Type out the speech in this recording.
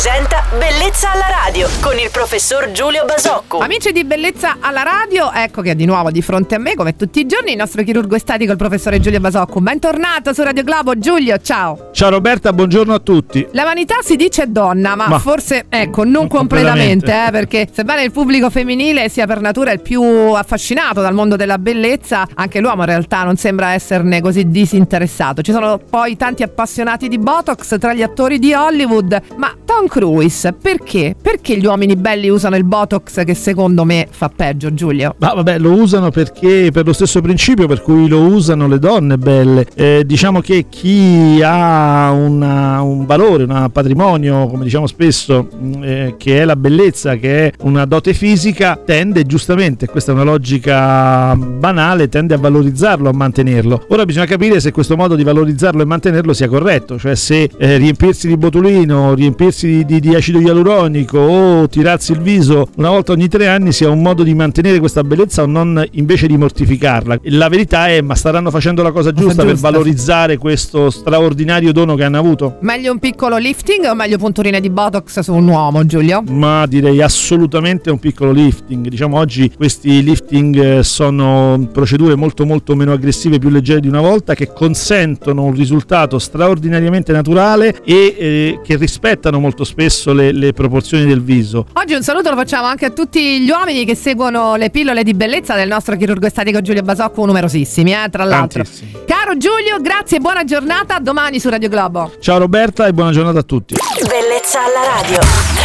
presenta Bellezza alla radio con il professor Giulio Basocco. Amici di Bellezza alla radio, ecco che è di nuovo di fronte a me come tutti i giorni il nostro chirurgo estetico, il professore Giulio Basocco. Bentornato su Radio Globo, Giulio, ciao. Ciao Roberta, buongiorno a tutti. La vanità si dice donna, ma forse ecco non completamente. Perché sebbene il pubblico femminile sia per natura il più affascinato dal mondo della bellezza, anche l'uomo in realtà non sembra esserne così disinteressato. Ci sono poi tanti appassionati di Botox tra gli attori di Hollywood, ma Tom Cruise, perché? Perché gli uomini belli usano il Botox, che secondo me fa peggio, Giulio? Ma vabbè, lo usano perché per lo stesso principio per cui lo usano le donne belle. Diciamo che chi ha un valore, un patrimonio, come diciamo spesso, che è la bellezza, che è una dote fisica, tende giustamente, questa è una logica banale, tende a valorizzarlo, a mantenerlo. Ora bisogna capire se questo modo di valorizzarlo e mantenerlo sia corretto, cioè se riempirsi di botulino, riempirsi di acido ialuronico o tirarsi il viso una volta ogni 3 anni sia un modo di mantenere questa bellezza o non, invece di mortificarla. La verità è, ma staranno facendo la cosa giusta per valorizzare questo straordinario dono che hanno avuto? Meglio un piccolo lifting o meglio punturine di Botox su un uomo, Giulio? Ma direi assolutamente un piccolo lifting. Diciamo oggi questi lifting sono procedure molto meno aggressive, più leggere di una volta, che consentono un risultato straordinariamente naturale e che rispettano molto spesso le proporzioni del viso. Oggi un saluto lo facciamo anche a tutti gli uomini che seguono le pillole di bellezza del nostro chirurgo estetico Giulio Basocco, numerosissimi tra l'altro. Tantissimi. Caro Giulio, grazie e buona giornata, domani su Radio Globo. Ciao Roberta e buona giornata a tutti. Bellezza alla radio.